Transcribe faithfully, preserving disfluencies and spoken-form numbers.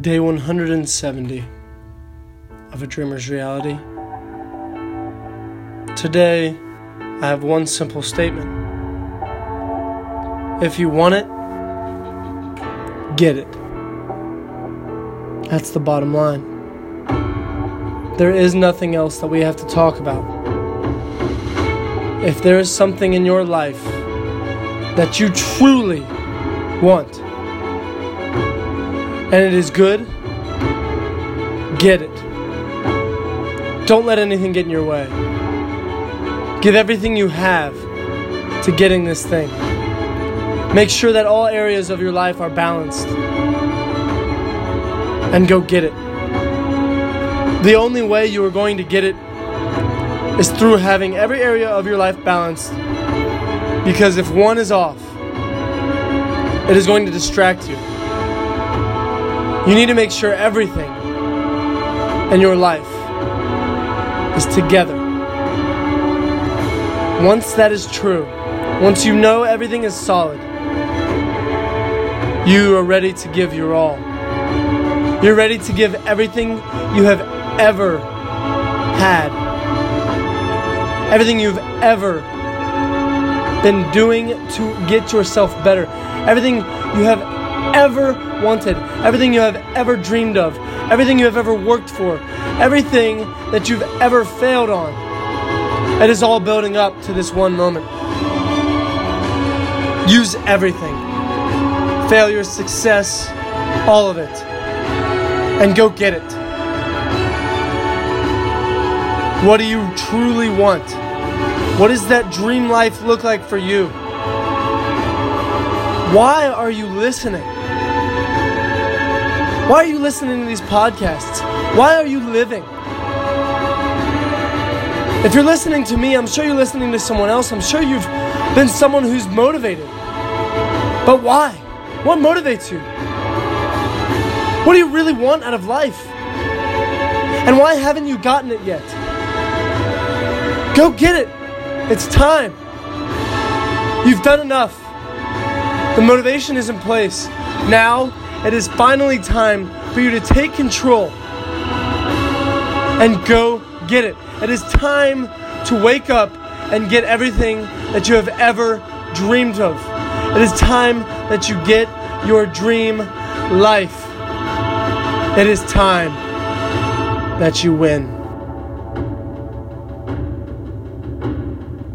Day one hundred seventy of A Dreamer's Reality. Today, I have one simple statement. If you want it, get it. That's the bottom line. There is nothing else that we have to talk about. If there is something in your life that you truly want, and it is good, get it. Don't let anything get in your way. Give everything you have to getting this thing. Make sure that all areas of your life are balanced. And go get it. The only way you are going to get it is through having every area of your life balanced. Because if one is off, it is going to distract you. You need to make sure everything in your life is together. Once that is true, once you know everything is solid, you are ready to give your all. You're ready to give everything you have ever had. Everything you've ever been doing to get yourself better. Everything you have ever wanted, everything you have ever dreamed of, everything you have ever worked for, everything that you've ever failed on. It is all building up to this one moment. Use everything. Failure, success, all of it. And go get it. What do you truly want? What does that dream life look like for you? Why are you listening? Why are you listening to these podcasts? Why are you living? If you're listening to me, I'm sure you're listening to someone else. I'm sure you've been someone who's motivated. But why? What motivates you? What do you really want out of life? And why haven't you gotten it yet? Go get it. It's time. You've done enough. The motivation is in place. Now, it is finally time for you to take control and go get it. It is time to wake up and get everything that you have ever dreamed of. It is time that you get your dream life. It is time that you win.